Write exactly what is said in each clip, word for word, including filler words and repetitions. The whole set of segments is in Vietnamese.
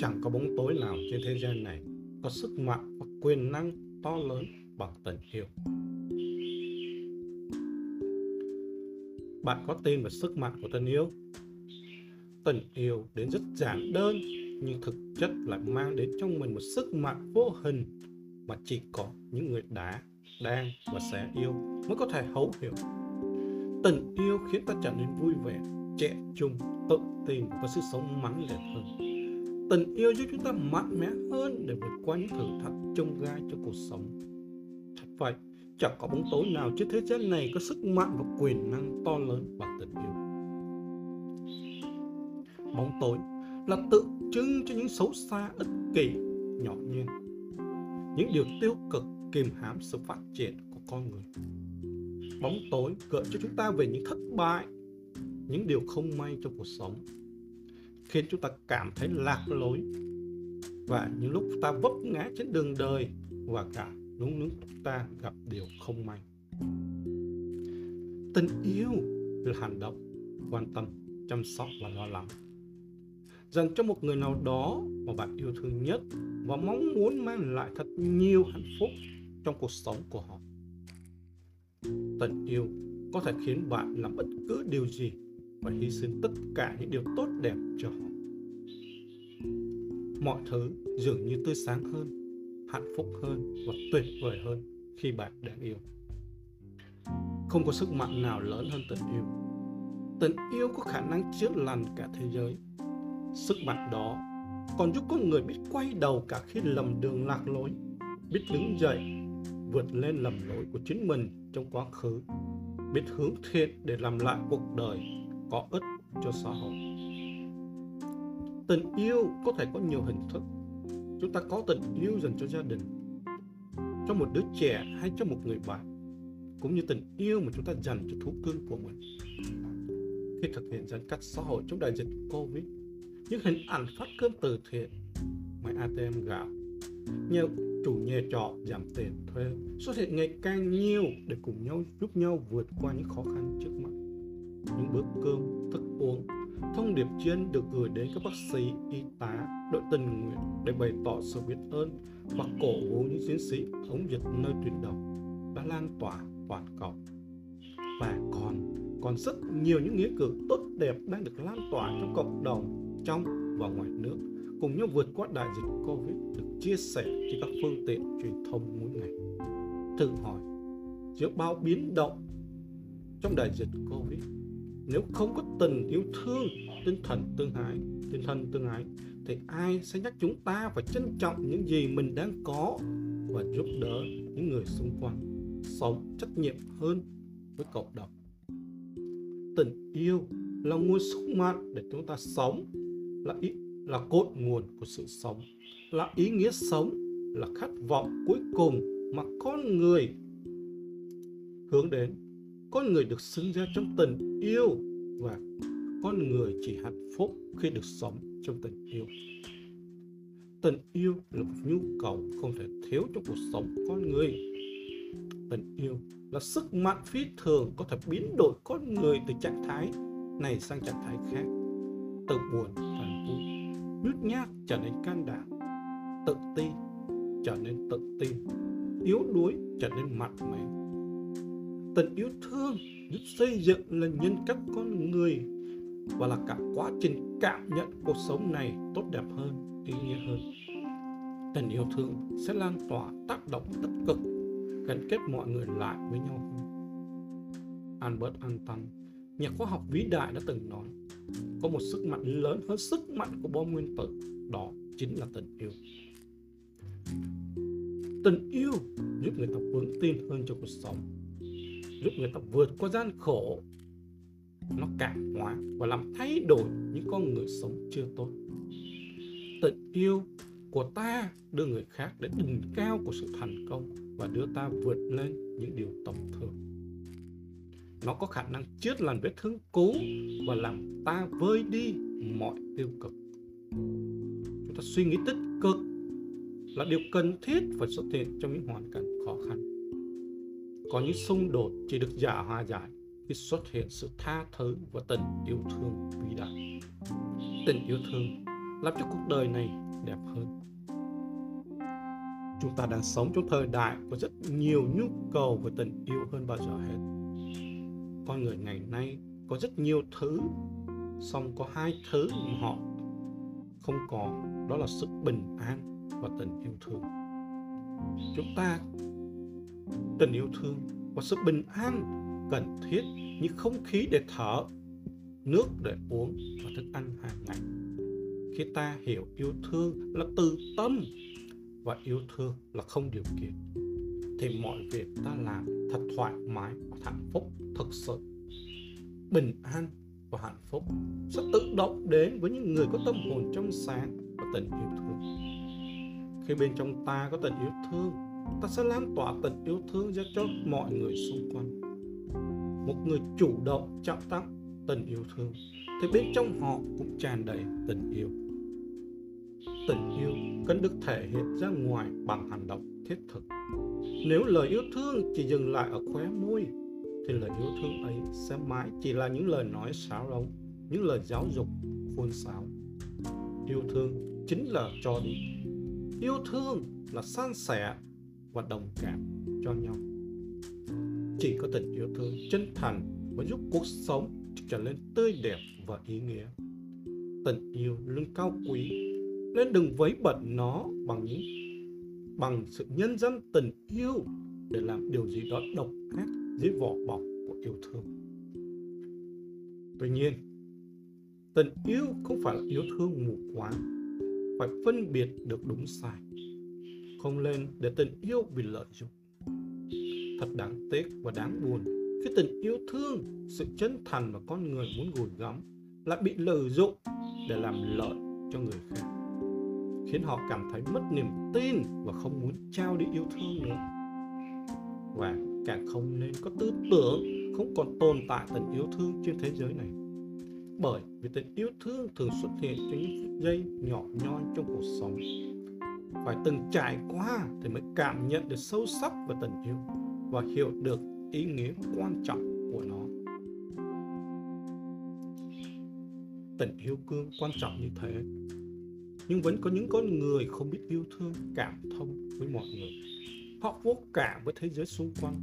chẳng có bóng tối nào trên thế gian này có sức mạnh và quyền năng to lớn bằng tình yêu. Bạn có tin vào sức mạnh của tình yêu? Tình yêu đến rất giản đơn, nhưng thực chất lại mang đến trong mình một sức mạnh vô hình mà chỉ có những người đã, đang và sẽ yêu mới có thể thấu hiểu. Tình yêu khiến ta trở nên vui vẻ, trẻ trung, tự tin và sức sống mãnh liệt hơn. Tình yêu giúp chúng ta mạnh mẽ hơn để vượt qua những thử thách chông gai cho cuộc sống. Thật vậy, chẳng có bóng tối nào trên thế giới này có sức mạnh và quyền năng to lớn bằng tình yêu. Bóng tối là tượng trưng cho những xấu xa, ích kỷ, nhỏ nhen, những điều tiêu cực kìm hãm sự phát triển của con người. Bóng tối gợi cho chúng ta về những thất bại, những điều không may trong cuộc sống, khiến chúng ta cảm thấy lạc lối, và những lúc ta vấp ngã trên đường đời, và cả lúc chúng ta gặp điều không may. Tình yêu là hành động quan tâm, chăm sóc và lo lắng dành cho một người nào đó mà bạn yêu thương nhất và mong muốn mang lại thật nhiều hạnh phúc trong cuộc sống của họ. Tình yêu có thể khiến bạn làm bất cứ điều gì và hy sinh tất cả những điều tốt đẹp cho họ. Mọi thứ dường như tươi sáng hơn, hạnh phúc hơn và tuyệt vời hơn khi bạn đang yêu. Không có sức mạnh nào lớn hơn tình yêu. Tình yêu có khả năng chữa lành cả thế giới. Sức mạnh đó còn giúp con người biết quay đầu cả khi lầm đường lạc lối, biết đứng dậy, vượt lên lầm lỗi của chính mình trong quá khứ, biết hướng thiện để làm lại cuộc đời có ích cho xã hội. Tình yêu có thể có nhiều hình thức. Chúng ta có tình yêu dành cho gia đình, cho một đứa trẻ hay cho một người bạn, cũng như tình yêu mà chúng ta dành cho thú cưng của mình. Khi thực hiện giãn cách xã hội trong đại dịch Covid, những hình ảnh phát cơm từ thiện, máy a tê em gạo, nhiều chủ nhà trọ giảm tiền thuê xuất hiện ngày càng nhiều để cùng nhau giúp nhau vượt qua những khó khăn trước mắt. Những bữa cơm, thức uống, thông điệp trên được gửi đến các bác sĩ, y tá, đội tình nguyện để bày tỏ sự biết ơn và cổ vũ những chiến sĩ chống dịch nơi tuyến đầu đã lan tỏa toàn cầu. Và còn còn rất nhiều những nghĩa cử tốt đẹp đang được lan tỏa trong cộng đồng trong và ngoài nước, cùng nhau vượt qua đại dịch Covid được chia sẻ trên các phương tiện truyền thông mỗi ngày. Thử hỏi, giữa bao biến động trong đại dịch Covid, nếu không có tình yêu thương, tinh thần tương ái, tinh thần tương ái, thì ai sẽ nhắc chúng ta phải trân trọng những gì mình đang có và giúp đỡ những người xung quanh sống trách nhiệm hơn với cộng đồng. Tình yêu là nguồn sức mạnh để chúng ta sống, là ý, là cội nguồn của sự sống, là ý nghĩa sống, là khát vọng cuối cùng mà con người hướng đến. Con người được sinh ra trong tình yêu, và con người chỉ hạnh phúc khi được sống trong tình yêu. Tình yêu là một nhu cầu không thể thiếu trong cuộc sống con người. Tình yêu là sức mạnh phi thường có thể biến đổi con người từ trạng thái này sang trạng thái khác, từ buồn thành vui, nhút nhát trở nên can đảm, tự ti trở nên tự tin, yếu đuối trở nên mạnh mẽ. Tình yêu thương giúp xây dựng lên nhân cách con người và là cả quá trình cảm nhận cuộc sống này tốt đẹp hơn, ý nghĩa hơn. Tình yêu thương sẽ lan tỏa tác động tích cực, gắn kết mọi người lại với nhau hơn. Albert Einstein, nhà khoa học vĩ đại đã từng nói, có một sức mạnh lớn hơn sức mạnh của bom nguyên tử, đó chính là tình yêu. Tình yêu giúp người ta vững tin hơn cho cuộc sống, giúp người ta vượt qua gian khổ. Nó cảm hóa và làm thay đổi những con người sống chưa tốt. Tình yêu của ta đưa người khác đến đỉnh cao của sự thành công và đưa ta vượt lên những điều tầm thường. Nó có khả năng chữa lành vết thương cũ và làm ta vơi đi mọi tiêu cực. Chúng ta suy nghĩ tích cực là điều cần thiết phải xuất hiện trong những hoàn cảnh khó khăn. Có những xung đột chỉ được giả hòa giải khi xuất hiện sự tha thứ và tình yêu thương vĩ đại. Tình yêu thương làm cho cuộc đời này đẹp hơn. Chúng ta đang sống trong thời đại có rất nhiều nhu cầu và tình yêu hơn bao giờ hết. Con người ngày nay có rất nhiều thứ, song có hai thứ mà họ không có, đó là sự bình an và tình yêu thương. Chúng ta tình yêu thương và sự bình an cần thiết như không khí để thở, nước để uống và thức ăn hàng ngày. Khi ta hiểu yêu thương là từ tâm và yêu thương là không điều kiện, thì mọi việc ta làm thật thoải mái và hạnh phúc thực sự. Bình an và hạnh phúc sẽ tự động đến với những người có tâm hồn trong sáng và tình yêu thương. Khi bên trong ta có tình yêu thương, ta sẽ lan tỏa tình yêu thương ra cho mọi người xung quanh. Một người chủ động chạm tắt tình yêu thương, thì bên trong họ cũng tràn đầy tình yêu. Tình yêu cần được thể hiện ra ngoài bằng hành động thiết thực. Nếu lời yêu thương chỉ dừng lại ở khóe môi, thì lời yêu thương ấy sẽ mãi chỉ là những lời nói sáo rỗng, những lời giáo dục phôn sáo. Yêu thương chính là cho đi. Yêu thương là san sẻ và đồng cảm cho nhau. Chỉ có tình yêu thương chân thành mới giúp cuộc sống trở nên tươi đẹp và ý nghĩa. Tình yêu luôn cao quý, nên đừng vấy bẩn nó bằng những bằng sự nhân dân tình yêu để làm điều gì đó độc ác dưới vỏ bọc của yêu thương. Tuy nhiên, tình yêu không phải là yêu thương mù quáng, phải phân biệt được đúng sai, không nên để tình yêu bị lợi dụng. Thật đáng tiếc và đáng buồn khi tình yêu thương, sự chân thành mà con người muốn gùi gắm lại bị lợi dụng để làm lợi cho người khác, khiến họ cảm thấy mất niềm tin và không muốn trao đi yêu thương nữa. Và càng không nên có tư tưởng không còn tồn tại tình yêu thương trên thế giới này, bởi vì tình yêu thương thường xuất hiện trong những phút giây nhỏ nhoi trong cuộc sống. Phải từng trải qua thì mới cảm nhận được sâu sắc về tình yêu và hiểu được ý nghĩa quan trọng của nó. Tình yêu thương quan trọng như thế, nhưng vẫn có những con người không biết yêu thương, cảm thông với mọi người. Họ vô cảm với thế giới xung quanh,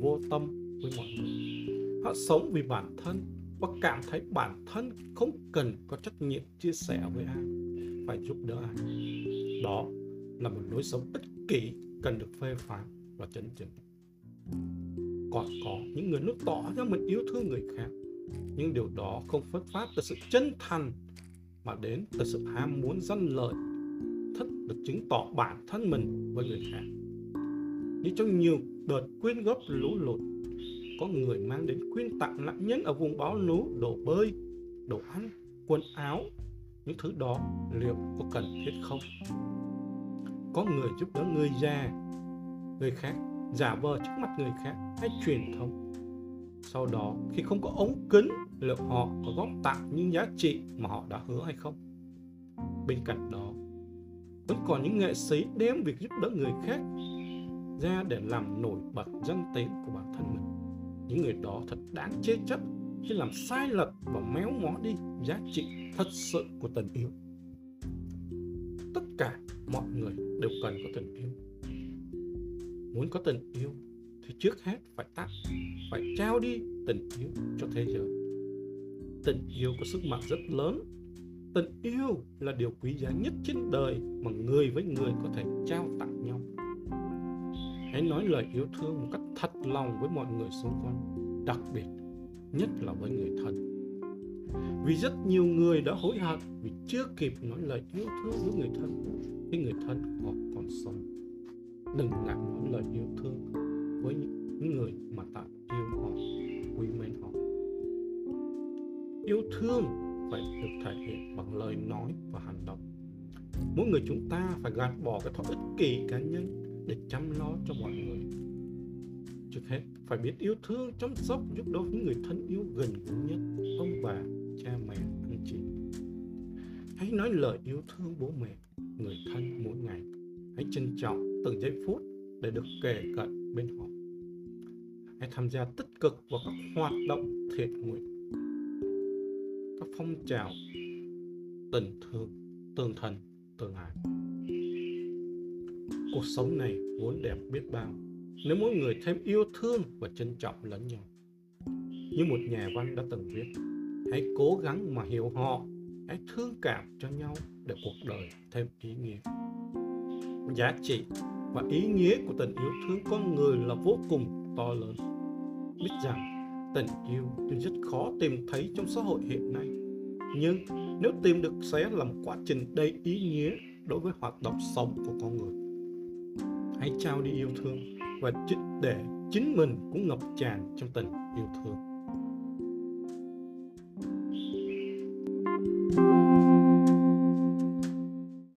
vô tâm với mọi người. Họ sống vì bản thân và cảm thấy bản thân không cần có trách nhiệm chia sẻ với ai, phải giúp đỡ ai. Đó là một lối sống ích kỷ cần được phê phán và chấn chỉnh. Còn có những người luôn tỏ ra mình yêu thương người khác, nhưng điều đó không xuất phát từ sự chân thành mà đến từ sự ham muốn danh lợi, thích được chứng tỏ bản thân mình với người khác. Như trong nhiều đợt quyên góp lũ lụt, có người mang đến quyên tặng nạn nhân ở vùng bão lũ đồ bơi, đồ ăn, quần áo. Những thứ đó liệu có cần thiết không? Có người giúp đỡ người già, người khác giả vờ trước mặt người khác hay truyền thông. Sau đó khi không có ống kính, liệu họ có góp tặng những giá trị mà họ đã hứa hay không? Bên cạnh đó, vẫn còn những nghệ sĩ đem việc giúp đỡ người khác ra để làm nổi bật danh tiếng của bản thân mình. Những người đó thật đáng chê trách khi làm sai lệch và méo mó đi giá trị thật sự của tình yêu. Tất cả mọi người đều cần có tình yêu. Muốn có tình yêu thì trước hết phải tác, phải trao đi tình yêu cho thế giới. Tình yêu có sức mạnh rất lớn. Tình yêu là điều quý giá nhất trên đời mà người với người có thể trao tặng nhau. Hãy nói lời yêu thương một cách thật lòng với mọi người xung quanh, đặc biệt nhất là với người thân. Vì rất nhiều người đã hối hận vì chưa kịp nói lời yêu thương với người thân khi người thân họ còn sống. Đừng ngại nói lời yêu thương với những người mà ta yêu họ, quý mến họ. Yêu thương phải được thể hiện bằng lời nói và hành động. Mỗi người chúng ta phải gạt bỏ cái thói ích kỷ cá nhân để chăm lo cho mọi người. Trước hết phải biết yêu thương, chăm sóc, giúp đỡ những người thân yêu gần gũi nhất, ông bà, cha mẹ, anh chị. Hãy nói lời yêu thương bố mẹ, người thân mỗi ngày. Hãy trân trọng từng giây phút để được kề cận bên họ. Hãy tham gia tích cực vào các hoạt động thiện nguyện, các phong trào tình thương, tương thân, tương lai. Cuộc sống này vốn đẹp biết bao nếu mỗi người thêm yêu thương và trân trọng lẫn nhau. Như một nhà văn đã từng viết, hãy cố gắng mà hiểu họ, hãy thương cảm cho nhau để cuộc đời thêm ý nghĩa. Giá trị và ý nghĩa của tình yêu thương con người là vô cùng to lớn. Biết rằng tình yêu thì rất khó tìm thấy trong xã hội hiện nay, nhưng nếu tìm được sẽ là một quá trình đầy ý nghĩa đối với hoạt động sống của con người. Hãy trao đi yêu thương và để chính mình cũng ngập tràn trong tình yêu thương.